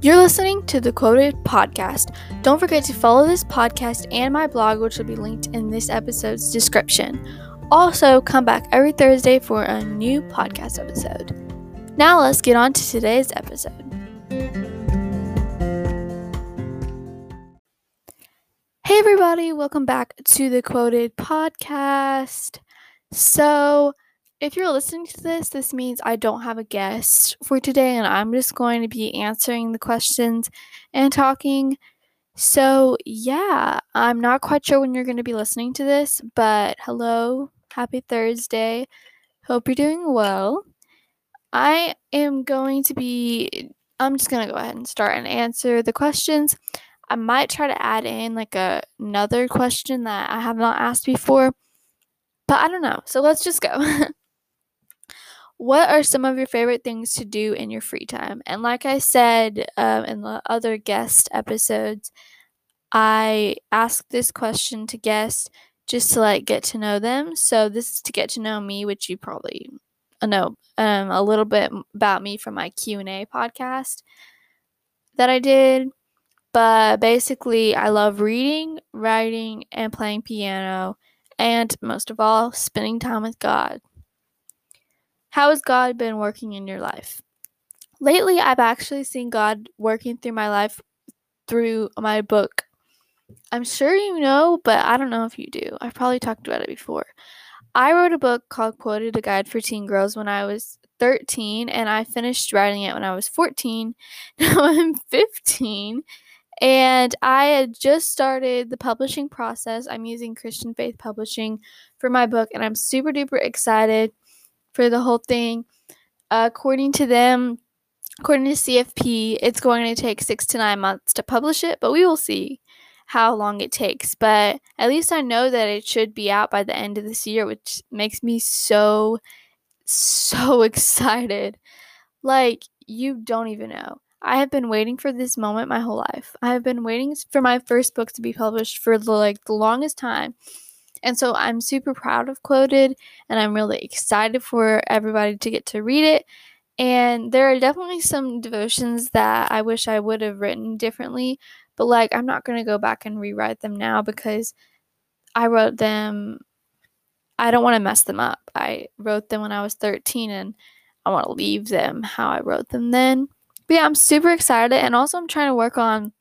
You're listening to The Quoted Podcast. Don't forget to follow this podcast and my blog, which will be linked in this episode's description. Also, come back every Thursday for a new podcast episode. Now let's get on to today's episode. Hey everybody, welcome back to The Quoted Podcast. So, if you're listening to this, this means I don't have a guest for today, and I'm just going to be answering the questions and talking. So, yeah, I'm not quite sure when you're going to be listening to this, but hello, happy Thursday. Hope you're doing well. I'm just going to go ahead and start and answer the questions. I might try to add in like another question that I have not asked before, but I don't know. So let's just go. What are some of your favorite things to do in your free time? And like I said in the other guest episodes, I asked this question to guests just to like get to know them. So this is to get to know me, which you probably know a little bit about me from my Q&A podcast that I did. But basically, I love reading, writing, and playing piano, and most of all, spending time with God. How has God been working in your life? Lately, I've actually seen God working through my life through my book. I'm sure you know, but I don't know if you do. I've probably talked about it before. I wrote a book called Quoted, A Guide for Teen Girls when I was 13, and I finished writing it when I was 14. Now I'm 15, and I had just started the publishing process. I'm using Christian Faith Publishing for my book, and I'm super duper excited for the whole thing. According to CFP, it's going to take 6 to 9 months to publish it, but we will see how long it takes. But at least I know that it should be out by the end of this year, which makes me so excited. Like, you don't even know. I have been waiting for this moment my whole life. I have been waiting for my first book to be published for the longest time. And so I'm super proud of Quoted, and I'm really excited for everybody to get to read it. And there are definitely some devotions that I wish I would have written differently, but like I'm not going to go back and rewrite them now because I wrote them. I don't want to mess them up. I wrote them when I was 13, and I want to leave them how I wrote them then. But yeah, I'm super excited, and also I'm trying to work on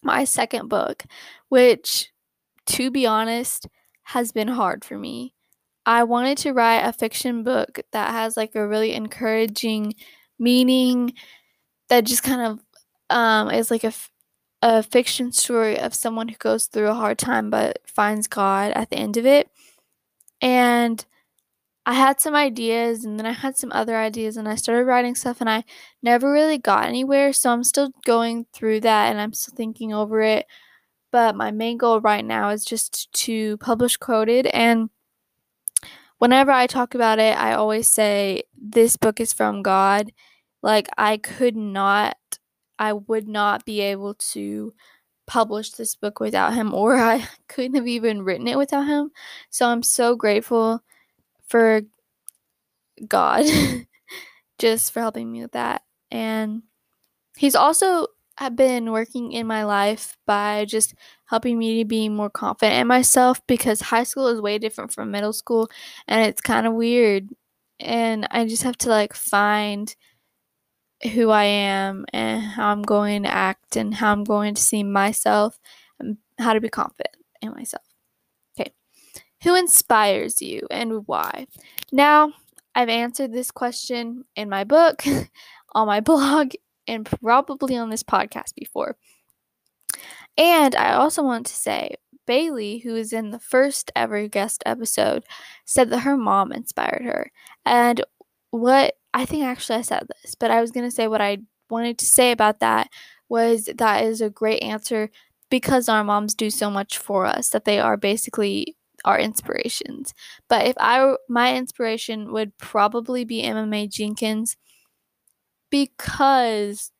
my second book, which, to be honest, has been hard for me. I wanted to write a fiction book that has like a really encouraging meaning that just kind of is like a fiction story of someone who goes through a hard time but finds God at the end of it. And I had some ideas, and then I had some other ideas, and I started writing stuff, and I never really got anywhere, so I'm still going through that, and I'm still thinking over it. But my main goal right now is just to publish Quoted. And whenever I talk about it, I always say this book is from God. Like, I would not be able to publish this book without him, or I couldn't have even written it without him. So I'm so grateful for God just for helping me with that. And he's also I've been working in my life by just helping me to be more confident in myself, because high school is way different from middle school, and it's kind of weird, and I just have to like find who I am and how I'm going to act and how I'm going to see myself and how to be confident in myself. Okay. Who inspires you and why? Now, I've answered this question in my book, on my blog, and probably on this podcast before. And I also want to say, Bailey, who is in the first ever guest episode, said that her mom inspired her. And what I wanted to say about that was that is a great answer, because our moms do so much for us that they are basically our inspirations. But my inspiration would probably be MMA Jenkins, because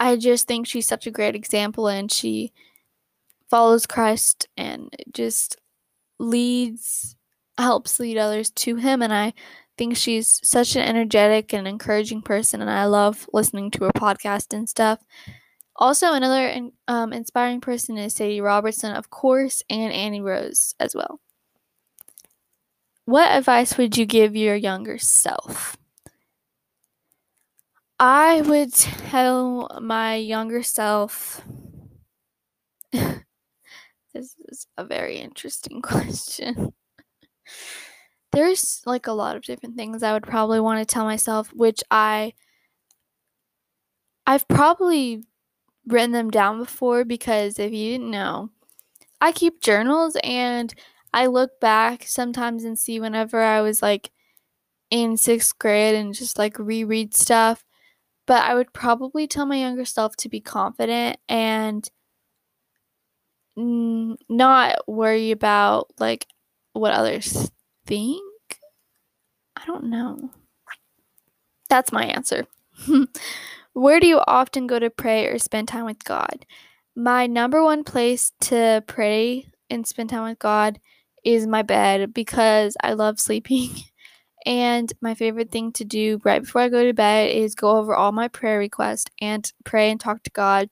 I just think she's such a great example, and she follows Christ and just helps lead others to him. And I think she's such an energetic and encouraging person, and I love listening to her podcast and stuff. Also, another inspiring person is Sadie Robertson, of course, and Annie Rose as well. What advice would you give your younger self? I would tell my younger self... This is a very interesting question. There's like a lot of different things I would probably want to tell myself, which I've probably written them down before, because if you didn't know, I keep journals and I look back sometimes and see whenever I was like in 6th grade and just like reread stuff. But I would probably tell my younger self to be confident and not worry about like what others think. I don't know. That's my answer. Where do you often go to pray or spend time with God? My number one place to pray and spend time with God is my bed, because I love sleeping. And my favorite thing to do right before I go to bed is go over all my prayer requests and pray and talk to God.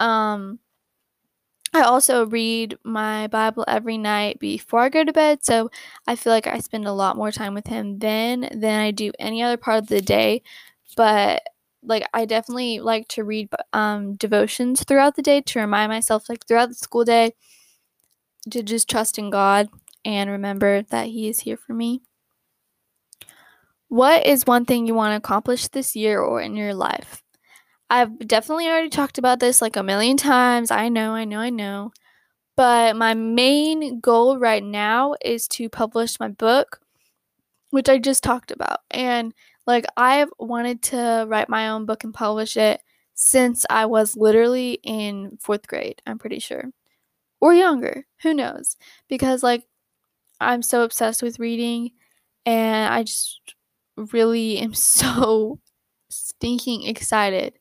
I also read my Bible every night before I go to bed, so I feel like I spend a lot more time with him then than I do any other part of the day. But like, I definitely like to read devotions throughout the day to remind myself, like throughout the school day, to just trust in God and remember that he is here for me. What is one thing you want to accomplish this year or in your life? I've definitely already talked about this like a million times. I know. But my main goal right now is to publish my book, which I just talked about. And like, I've wanted to write my own book and publish it since I was literally in 4th grade, I'm pretty sure. Or younger, who knows? Because like, I'm so obsessed with reading, and I just really am so stinking excited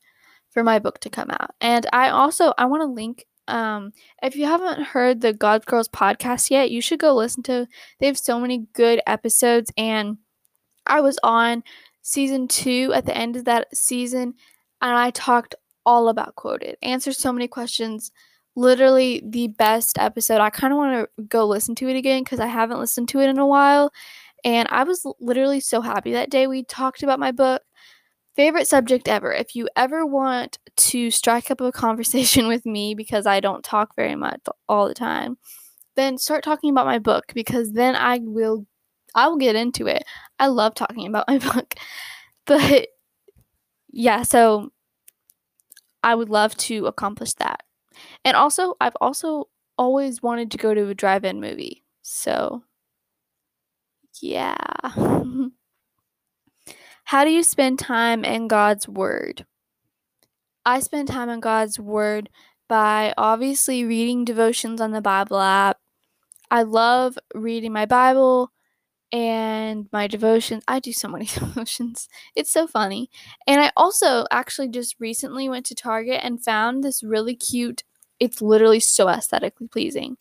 for my book to come out. And I want to link, if you haven't heard the God Girls podcast yet, you should go listen to. They have so many good episodes, and I was on season 2 at the end of that season, and I talked all about Quoted, answered so many questions, literally the best episode. I kind of want to go listen to it again because I haven't listened to it in a while, and I was literally so happy that day. We talked about my book. Favorite subject ever. If you ever want to strike up a conversation with me, because I don't talk very much all the time, then start talking about my book, because then I will get into it. I love talking about my book. But yeah, so I would love to accomplish that. And also, I've also always wanted to go to a drive-in movie. So yeah. How do you spend time in God's Word? I spend time in God's Word by obviously reading devotions on the Bible app. I love reading my Bible and my devotions. I do so many devotions. It's so funny. And I also actually just recently went to Target and found this really cute, it's literally so aesthetically pleasing.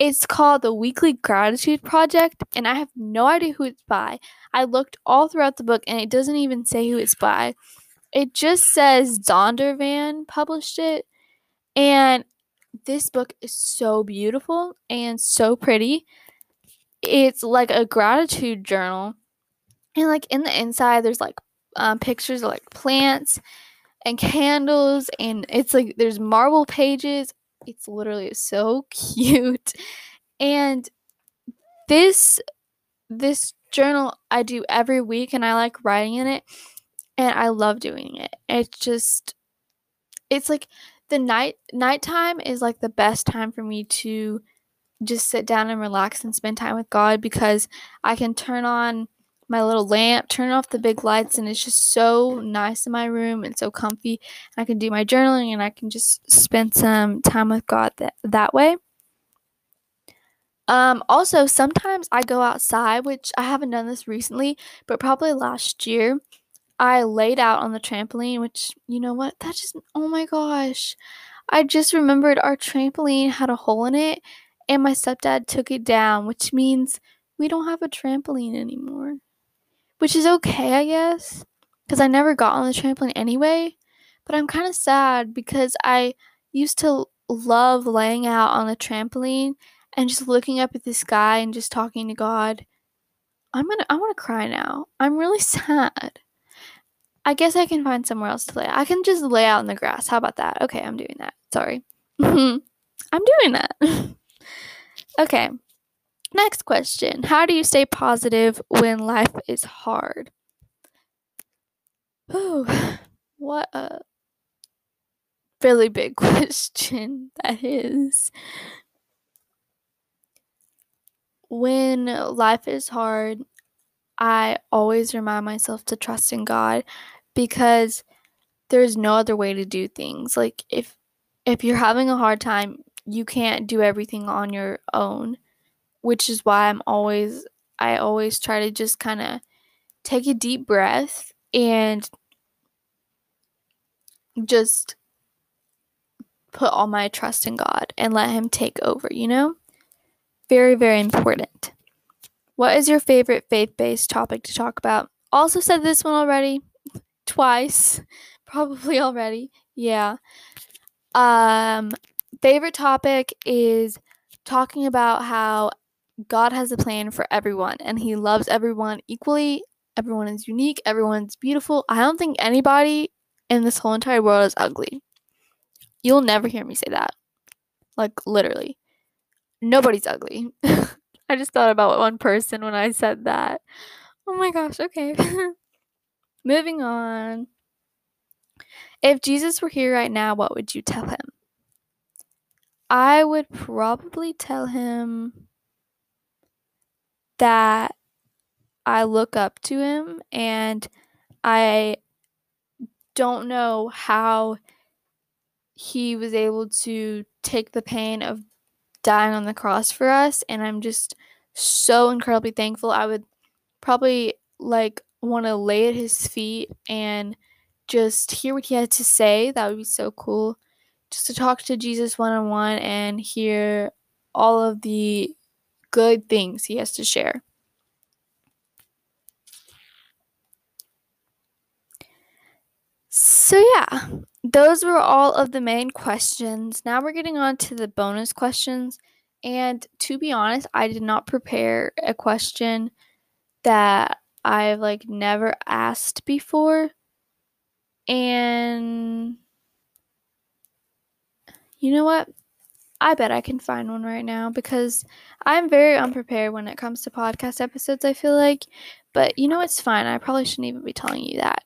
It's called the Weekly Gratitude Project, and I have no idea who it's by. I looked all throughout the book, and it doesn't even say who it's by. It just says Zondervan published it, and this book is so beautiful and so pretty. It's like a gratitude journal, and like in the inside, there's like pictures of like plants and candles, and it's like there's marble pages. It's literally so cute. And this journal I do every week, and I like writing in it, and I love doing it. It's like the nighttime is like the best time for me to just sit down and relax and spend time with God, because I can turn on my little lamp, turn off the big lights, and it's just so nice in my room and so comfy. I can do my journaling, and I can just spend some time with God that way. Also, sometimes I go outside, which I haven't done this recently, but probably last year, I laid out on the trampoline, which, you know what, that just, oh my gosh, I just remembered our trampoline had a hole in it, and my stepdad took it down, which means we don't have a trampoline anymore, which is okay, I guess, because I never got on the trampoline anyway. But I'm kind of sad because I used to love laying out on the trampoline and just looking up at the sky and just talking to God. I want to cry now. I'm really sad. I guess I can find somewhere else to lay out. I can just lay out in the grass. How about that? Okay, I'm doing that. Sorry. I'm doing that. Okay. Next question. How do you stay positive when life is hard? Oh, what a really big question that is. When life is hard, I always remind myself to trust in God, because there's no other way to do things. Like, if you're having a hard time, you can't do everything on your own, which is why I always try to just kind of take a deep breath and just put all my trust in God and let him take over, you know? Very, very important. What is your favorite faith-based topic to talk about? Also said this one already. Twice. Probably already. Yeah. Favorite topic is talking about how God has a plan for everyone and he loves everyone equally. Everyone is unique. Everyone's beautiful. I don't think anybody in this whole entire world is ugly. You'll never hear me say that. Like, literally. Nobody's ugly. I just thought about one person when I said that. Oh my gosh, okay. Moving on. If Jesus were here right now, what would you tell him? I would probably tell him that I look up to him, and I don't know how he was able to take the pain of dying on the cross for us, and I'm just so incredibly thankful. I would probably want to lay at his feet and just hear what he had to say. That would be so cool, just to talk to Jesus one-on-one and hear all of the good things he has to share. So yeah, those were all of the main questions. Now we're getting on to the bonus questions. And to be honest, I did not prepare a question that I've never asked before. And you know what? I bet I can find one right now, because I'm very unprepared when it comes to podcast episodes, I feel like. But you know, it's fine. I probably shouldn't even be telling you that.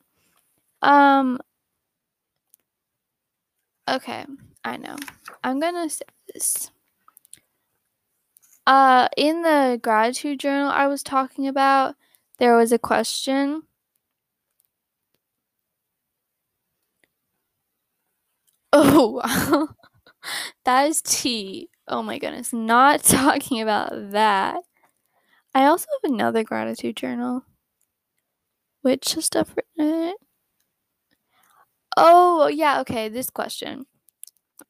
Okay, I know. I'm gonna say this. In the gratitude journal I was talking about, there was a question. Oh, that is tea. Oh my goodness, not talking about that. I also have another gratitude journal with just stuff written in it. Oh, yeah, okay, this question.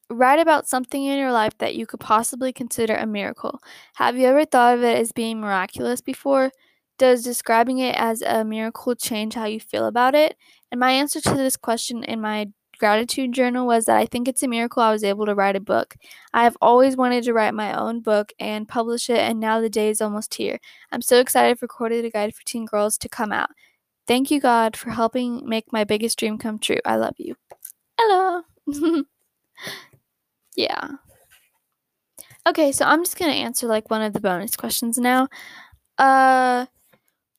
Write about something in your life that you could possibly consider a miracle. Have you ever thought of it as being miraculous before? Does describing it as a miracle change how you feel about it? And my answer to this question in my gratitude journal was that I think it's a miracle I was able to write a book. I have always wanted to write my own book and publish it, and now the day is almost here. I'm so excited for Quoted, a Guide for Teen Girls to come out. Thank you, God, for helping make my biggest dream come true. I love you. Hello. Yeah. Okay, so I'm just going to answer one of the bonus questions now.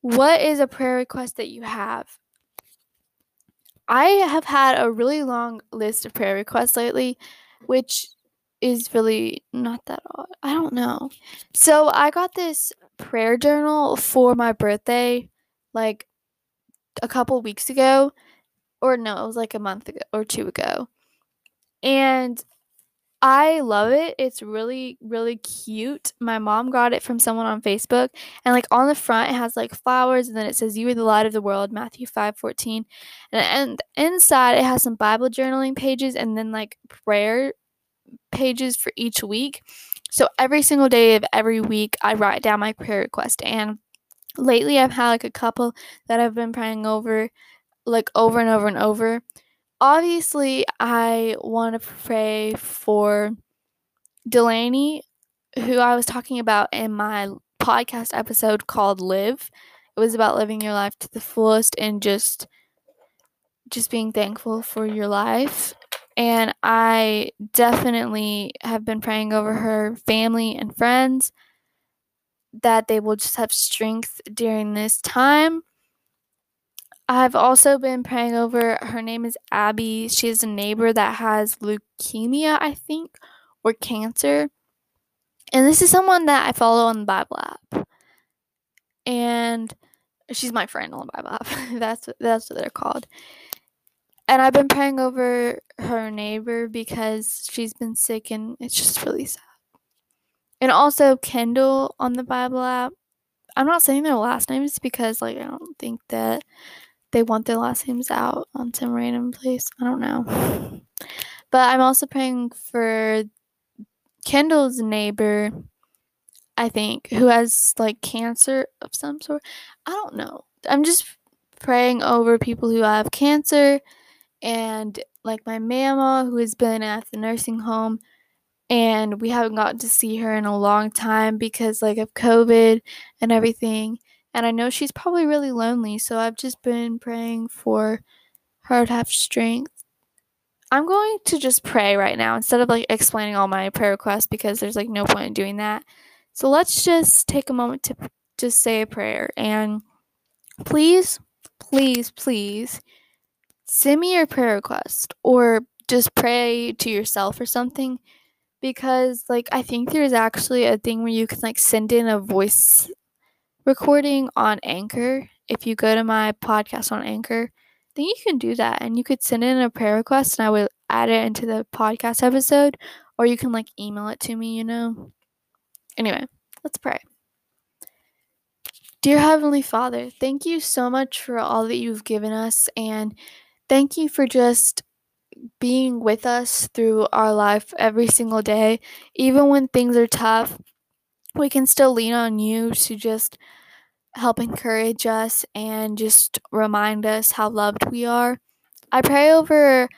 What is a prayer request that you have? I have had a really long list of prayer requests lately, which is really not that odd. I don't know. So I got this prayer journal for my birthday, a couple weeks ago, or no, it was a month ago or two ago, and I love it. It's really, really cute. My mom got it from someone on Facebook, and on the front it has flowers, and then it says, "You are the light of the world," Matthew 5:14, and inside it has some Bible journaling pages and then prayer pages for each week. So every single day of every week, I write down my prayer request. And lately, I've had a couple that I've been praying over, over and over and over. Obviously, I want to pray for Delaney, who I was talking about in my podcast episode called Live. It was about living your life to the fullest and just being thankful for your life. And I definitely have been praying over her family and friends that they will just have strength during this time. I've also been praying over, her name is Abby. She is a neighbor that has leukemia, I think, or cancer. And this is someone that I follow on the Bible app. And she's my friend on the Bible app. That's what they're called. And I've been praying over her neighbor because she's been sick and it's just really sad. And also Kendall on the Bible app. I'm not saying their last names because I don't think that they want their last names out on some random place. I don't know. But I'm also praying for Kendall's neighbor, I think, who has cancer of some sort. I don't know. I'm just praying over people who have cancer and my mama who has been at the nursing home, and we haven't gotten to see her in a long time because of COVID and everything. And I know she's probably really lonely, so I've just been praying for her to have strength. I'm going to just pray right now instead of explaining all my prayer requests because there's no point in doing that. So let's just take a moment to just say a prayer. And please, please, please send me your prayer request or just pray to yourself or something, because I think there's actually a thing where you can send in a voice recording on Anchor. If you go to my podcast on Anchor, then you can do that, and you could send in a prayer request and I would add it into the podcast episode, or you can email it to me, Anyway, let's pray. Dear Heavenly Father, thank you so much for all that you've given us, and thank you for just being with us through our life every single day. Even when things are tough, we can still lean on you to just help encourage us and just remind us how loved we are. I pray over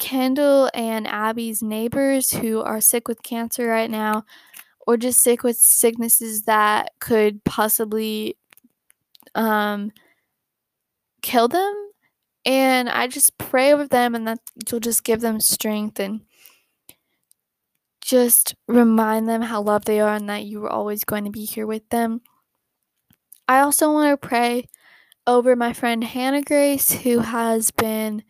Kendall and Abby's neighbors who are sick with cancer right now, or just sick with sicknesses that could possibly kill them. And I just pray over them, and that you'll just give them strength and just remind them how loved they are and that you were always going to be here with them. I also want to pray over my friend Hannah Grace, who has been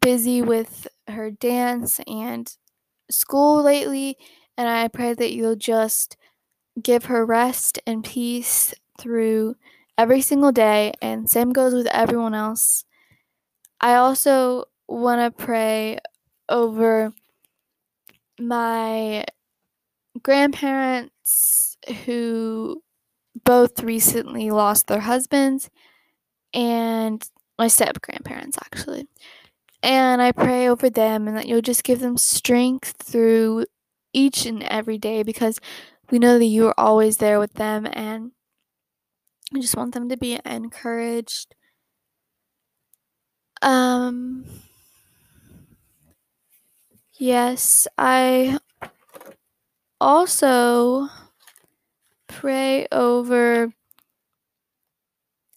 busy with her dance and school lately, and I pray that you'll just give her rest and peace through every single day, and same goes with everyone else. I also want to pray over my grandparents who both recently lost their husbands, and my step-grandparents, actually. And I pray over them and that you'll just give them strength through each and every day, because we know that you are always there with them, and I just want them to be encouraged. Yes, I also pray over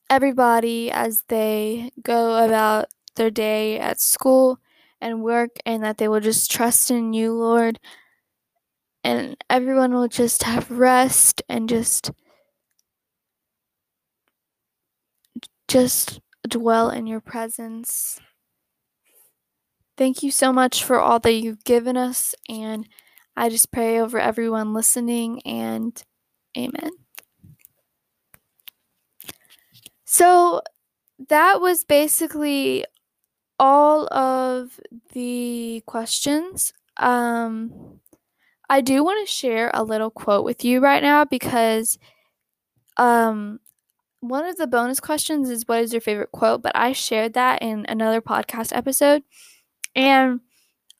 everybody as they go about their day at school and work, and that they will just trust in you, Lord, and everyone will just have rest and just dwell in your presence. Thank you so much for all that you've given us, and I just pray over everyone listening, and amen. So that was basically all of the questions. I do want to share a little quote with you right now because one of the bonus questions is, what is your favorite quote? But I shared that in another podcast episode. And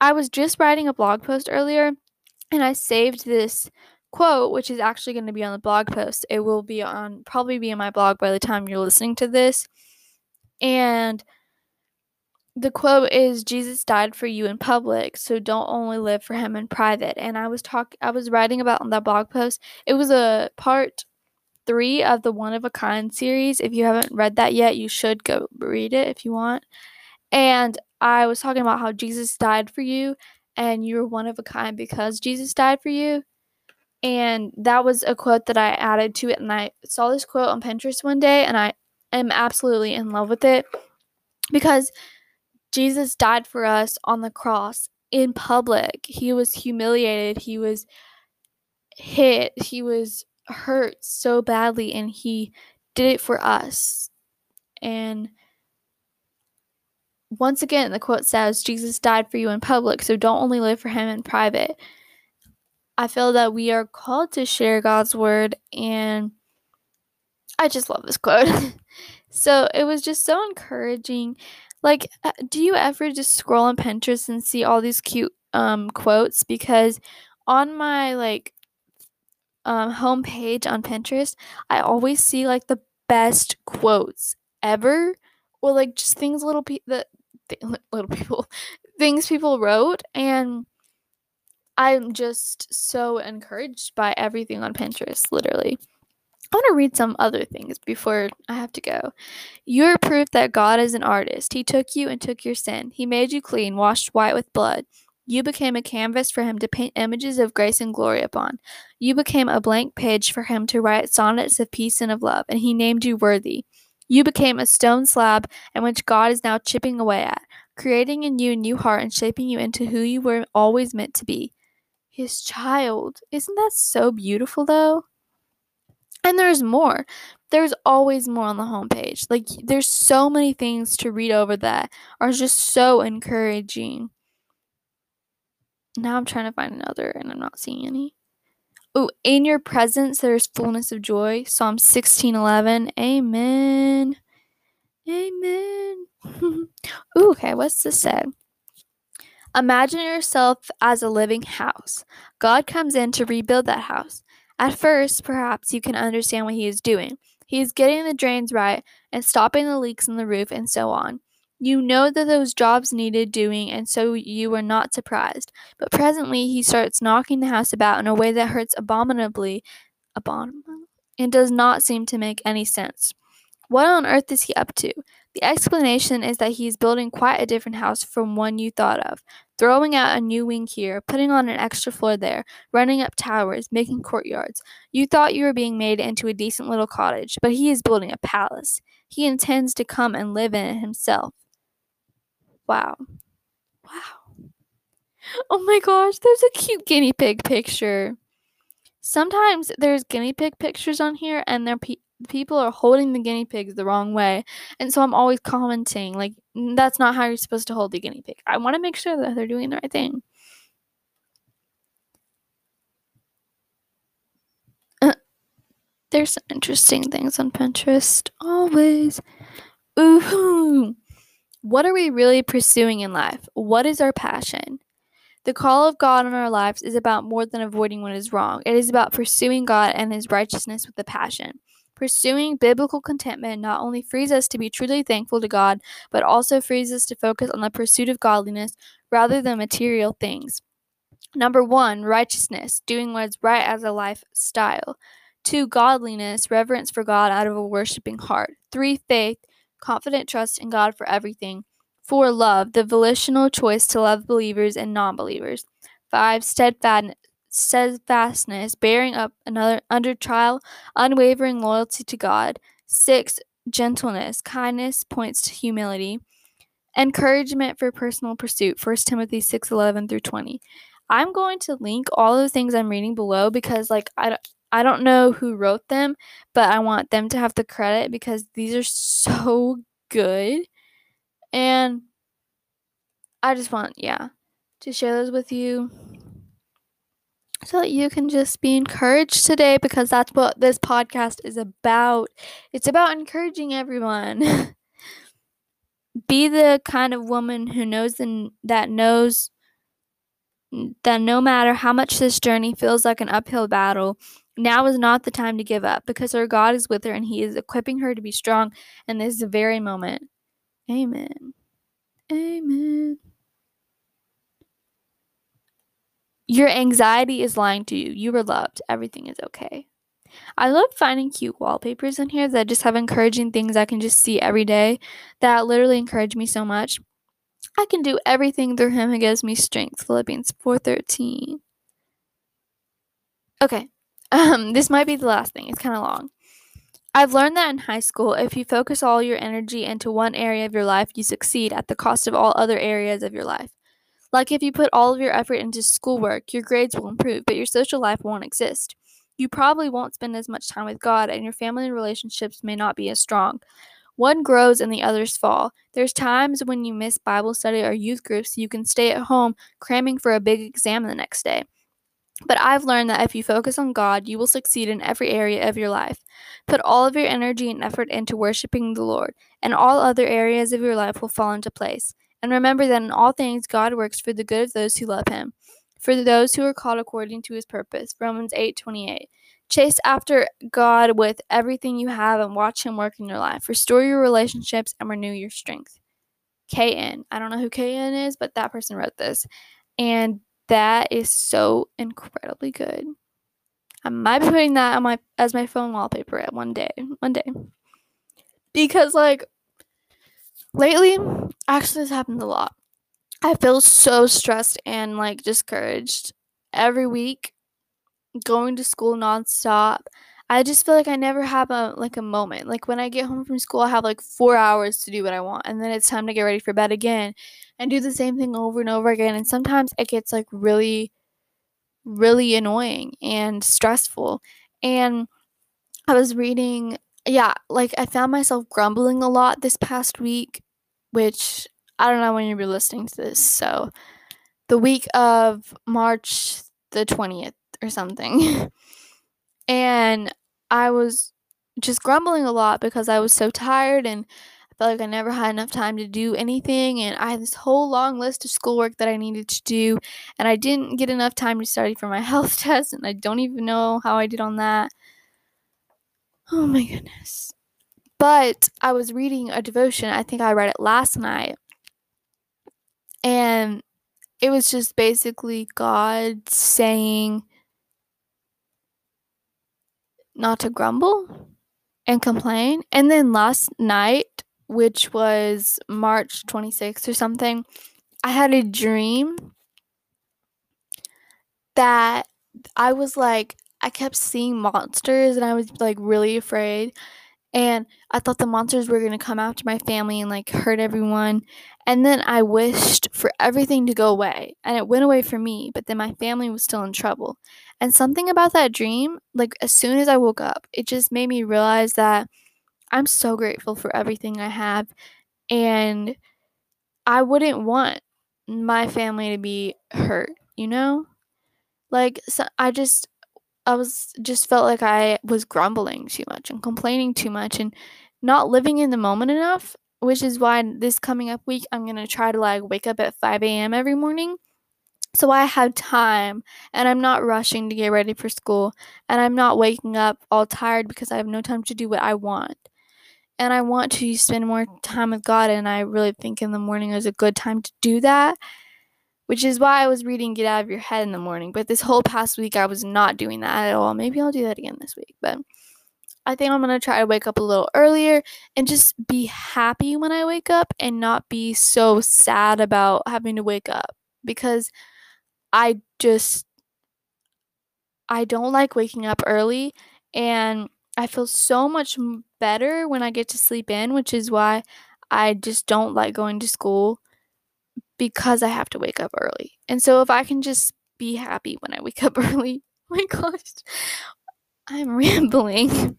I was just writing a blog post earlier And I saved this quote, which is actually going to be on the blog post. It will be on, probably be in my blog by the time you're listening to this. And the quote is, Jesus died for you in public, so don't only live for him in private. And I was writing about on that blog post. It was a part 3 of the One of a Kind series. If you haven't read that yet, you should go read it if you want. And I was talking about how Jesus died for you and you're one of a kind because Jesus died for you. And that was a quote that I added to it. And I saw this quote on Pinterest one day, and I am absolutely in love with it because Jesus died for us on the cross in public. He was humiliated. He was hit. He was hurt so badly, and he did it for us. And once again, the quote says, Jesus died for you in public, so don't only live for him in private. I feel that we are called to share God's word, and I just love this quote. So it was just so encouraging. Like, do you ever just scroll on Pinterest and see all these cute quotes? Because on my homepage on Pinterest, I always see like the best quotes ever, or like just things things people wrote, and I'm just so encouraged by everything on Pinterest, literally. I want to read some other things before I have to go. You're proof that God is an artist. He took you and took your sin. He made you clean, washed white with blood. You became a canvas for him to paint images of grace and glory upon. You became a blank page for him to write sonnets of peace and of love, and he named you worthy. You became a stone slab in which God is now chipping away at, creating in you a new heart and shaping you into who you were always meant to be. His child. Isn't that so beautiful, though? And there's more. There's always more on the homepage. Like, there's so many things to read over that are just so encouraging. Now I'm trying to find another, and I'm not seeing any. Oh, in your presence there's fullness of joy. Psalm 16:11. Amen. Amen. Ooh, okay, what's this said? Imagine yourself as a living house. God comes in to rebuild that house. At first, perhaps you can understand what he is doing. He is getting the drains right and stopping the leaks in the roof and so on. You know that those jobs needed doing, and so you are not surprised. But presently, he starts knocking the house about in a way that hurts abominably, and does not seem to make any sense. What on earth is he up to? The explanation is that he is building quite a different house from one you thought of, throwing out a new wing here, putting on an extra floor there, running up towers, making courtyards. You thought you were being made into a decent little cottage, but he is building a palace. He intends to come and live in it himself. Wow. Wow. Oh my gosh, there's a cute guinea pig picture. Sometimes there's guinea pig pictures on here, and they're people are holding the guinea pigs the wrong way, and so I'm always commenting like, that's not how you're supposed to hold the guinea pig. I want to make sure that they're doing the right thing. There's some interesting things on Pinterest always. Ooh, what are we really pursuing in life? What is our passion? The call of God in our lives is about more than avoiding what is wrong. It is about pursuing God and his righteousness with a passion. Pursuing biblical contentment not only frees us to be truly thankful to God, but also frees us to focus on the pursuit of godliness rather than material things. Number 1, righteousness, doing what is right as a lifestyle. 2, godliness, reverence for God out of a worshiping heart. 3, faith, confident trust in God for everything. 4, love, the volitional choice to love believers and non-believers. 5, steadfastness, bearing up another under trial, unwavering loyalty to God. 6, gentleness, kindness points to humility, encouragement for personal pursuit. 1 Timothy 6:11-20. I'm going to link all the things I'm reading below because, like, I don't know who wrote them, but I want them to have the credit because these are so good, and I just want to share those with you, so that you can just be encouraged today, because that's what this podcast is about. It's about encouraging everyone. Be the kind of woman who knows that knows that no matter how much this journey feels like an uphill battle, now is not the time to give up, because her God is with her and he is equipping her to be strong in this very moment. Amen. Amen. Your anxiety is lying to you. You are loved. Everything is okay. I love finding cute wallpapers in here that just have encouraging things I can just see every day that literally encourage me so much. I can do everything through him who gives me strength. Philippians 4:13. Okay, this might be the last thing. It's kind of long. I've learned that in high school, if you focus all your energy into one area of your life, you succeed at the cost of all other areas of your life. Like if you put all of your effort into schoolwork, your grades will improve, but your social life won't exist. You probably won't spend as much time with God, and your family relationships may not be as strong. One grows and the others fall. There's times when you miss Bible study or youth groups, so you can stay at home cramming for a big exam the next day. But I've learned that if you focus on God, you will succeed in every area of your life. Put all of your energy and effort into worshiping the Lord, and all other areas of your life will fall into place. And remember that in all things, God works for the good of those who love him, for those who are called according to his purpose. Romans 8:28. Chase after God with everything you have and watch him work in your life. Restore your relationships and renew your strength. KN. I don't know who KN is, but that person wrote this. And that is so incredibly good. I might be putting that on as my phone wallpaper at one day. Because lately, actually this happens a lot. I feel so stressed and discouraged every week, going to school nonstop. I just feel like I never have a moment. When I get home from school, I have 4 hours to do what I want, and then it's time to get ready for bed again and do the same thing over and over again. And sometimes it gets really, really annoying and stressful. And I was reading, I found myself grumbling a lot this past week, which I don't know when you'll be listening to this, so the week of March the 20th or something. And I was just grumbling a lot because I was so tired and I felt like I never had enough time to do anything, and I had this whole long list of schoolwork that I needed to do, and I didn't get enough time to study for my health test, and I don't even know how I did on that. Oh my goodness. But I was reading a devotion, I think I read it last night, and it was just basically God saying not to grumble and complain. And then last night, which was March 26th or something, I had a dream that I was I kept seeing monsters and I was really afraid. And I thought the monsters were going to come after my family and hurt everyone. And then I wished for everything to go away. And it went away for me, but then my family was still in trouble. And something about that dream, as soon as I woke up, it just made me realize that I'm so grateful for everything I have. And I wouldn't want my family to be hurt, you know? I just felt like I was grumbling too much and complaining too much and not living in the moment enough, which is why this coming up week, I'm going to try to wake up at 5 a.m. every morning so I have time and I'm not rushing to get ready for school and I'm not waking up all tired because I have no time to do what I want. And I want to spend more time with God, and I really think in the morning is a good time to do that. Which is why I was reading Get Out of Your Head in the morning. But this whole past week, I was not doing that at all. Maybe I'll do that again this week. But I think I'm going to try to wake up a little earlier and just be happy when I wake up and not be so sad about having to wake up. Because I don't like waking up early. And I feel so much better when I get to sleep in, which is why I just don't like going to school, because I have to wake up early. And so if I can just be happy when I wake up early. Oh my gosh, I'm rambling.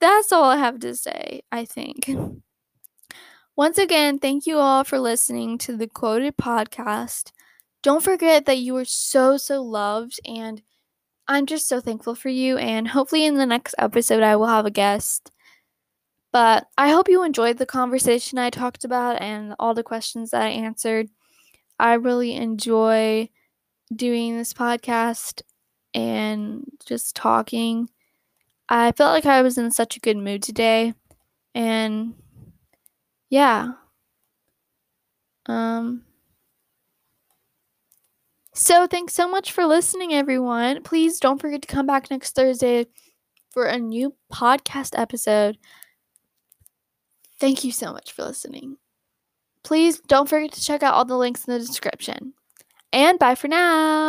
That's all I have to say, I think. Once again, thank you all for listening to the Quoted Podcast. Don't forget that you are so, so loved, and I'm just so thankful for you, and hopefully in the next episode I will have a guest. But I hope you enjoyed the conversation I talked about and all the questions that I answered. I really enjoy doing this podcast and just talking. I felt like I was in such a good mood today, and yeah. So thanks so much for listening, everyone. Please don't forget to come back next Thursday for a new podcast episode. Thank you so much for listening. Please don't forget to check out all the links in the description. And bye for now.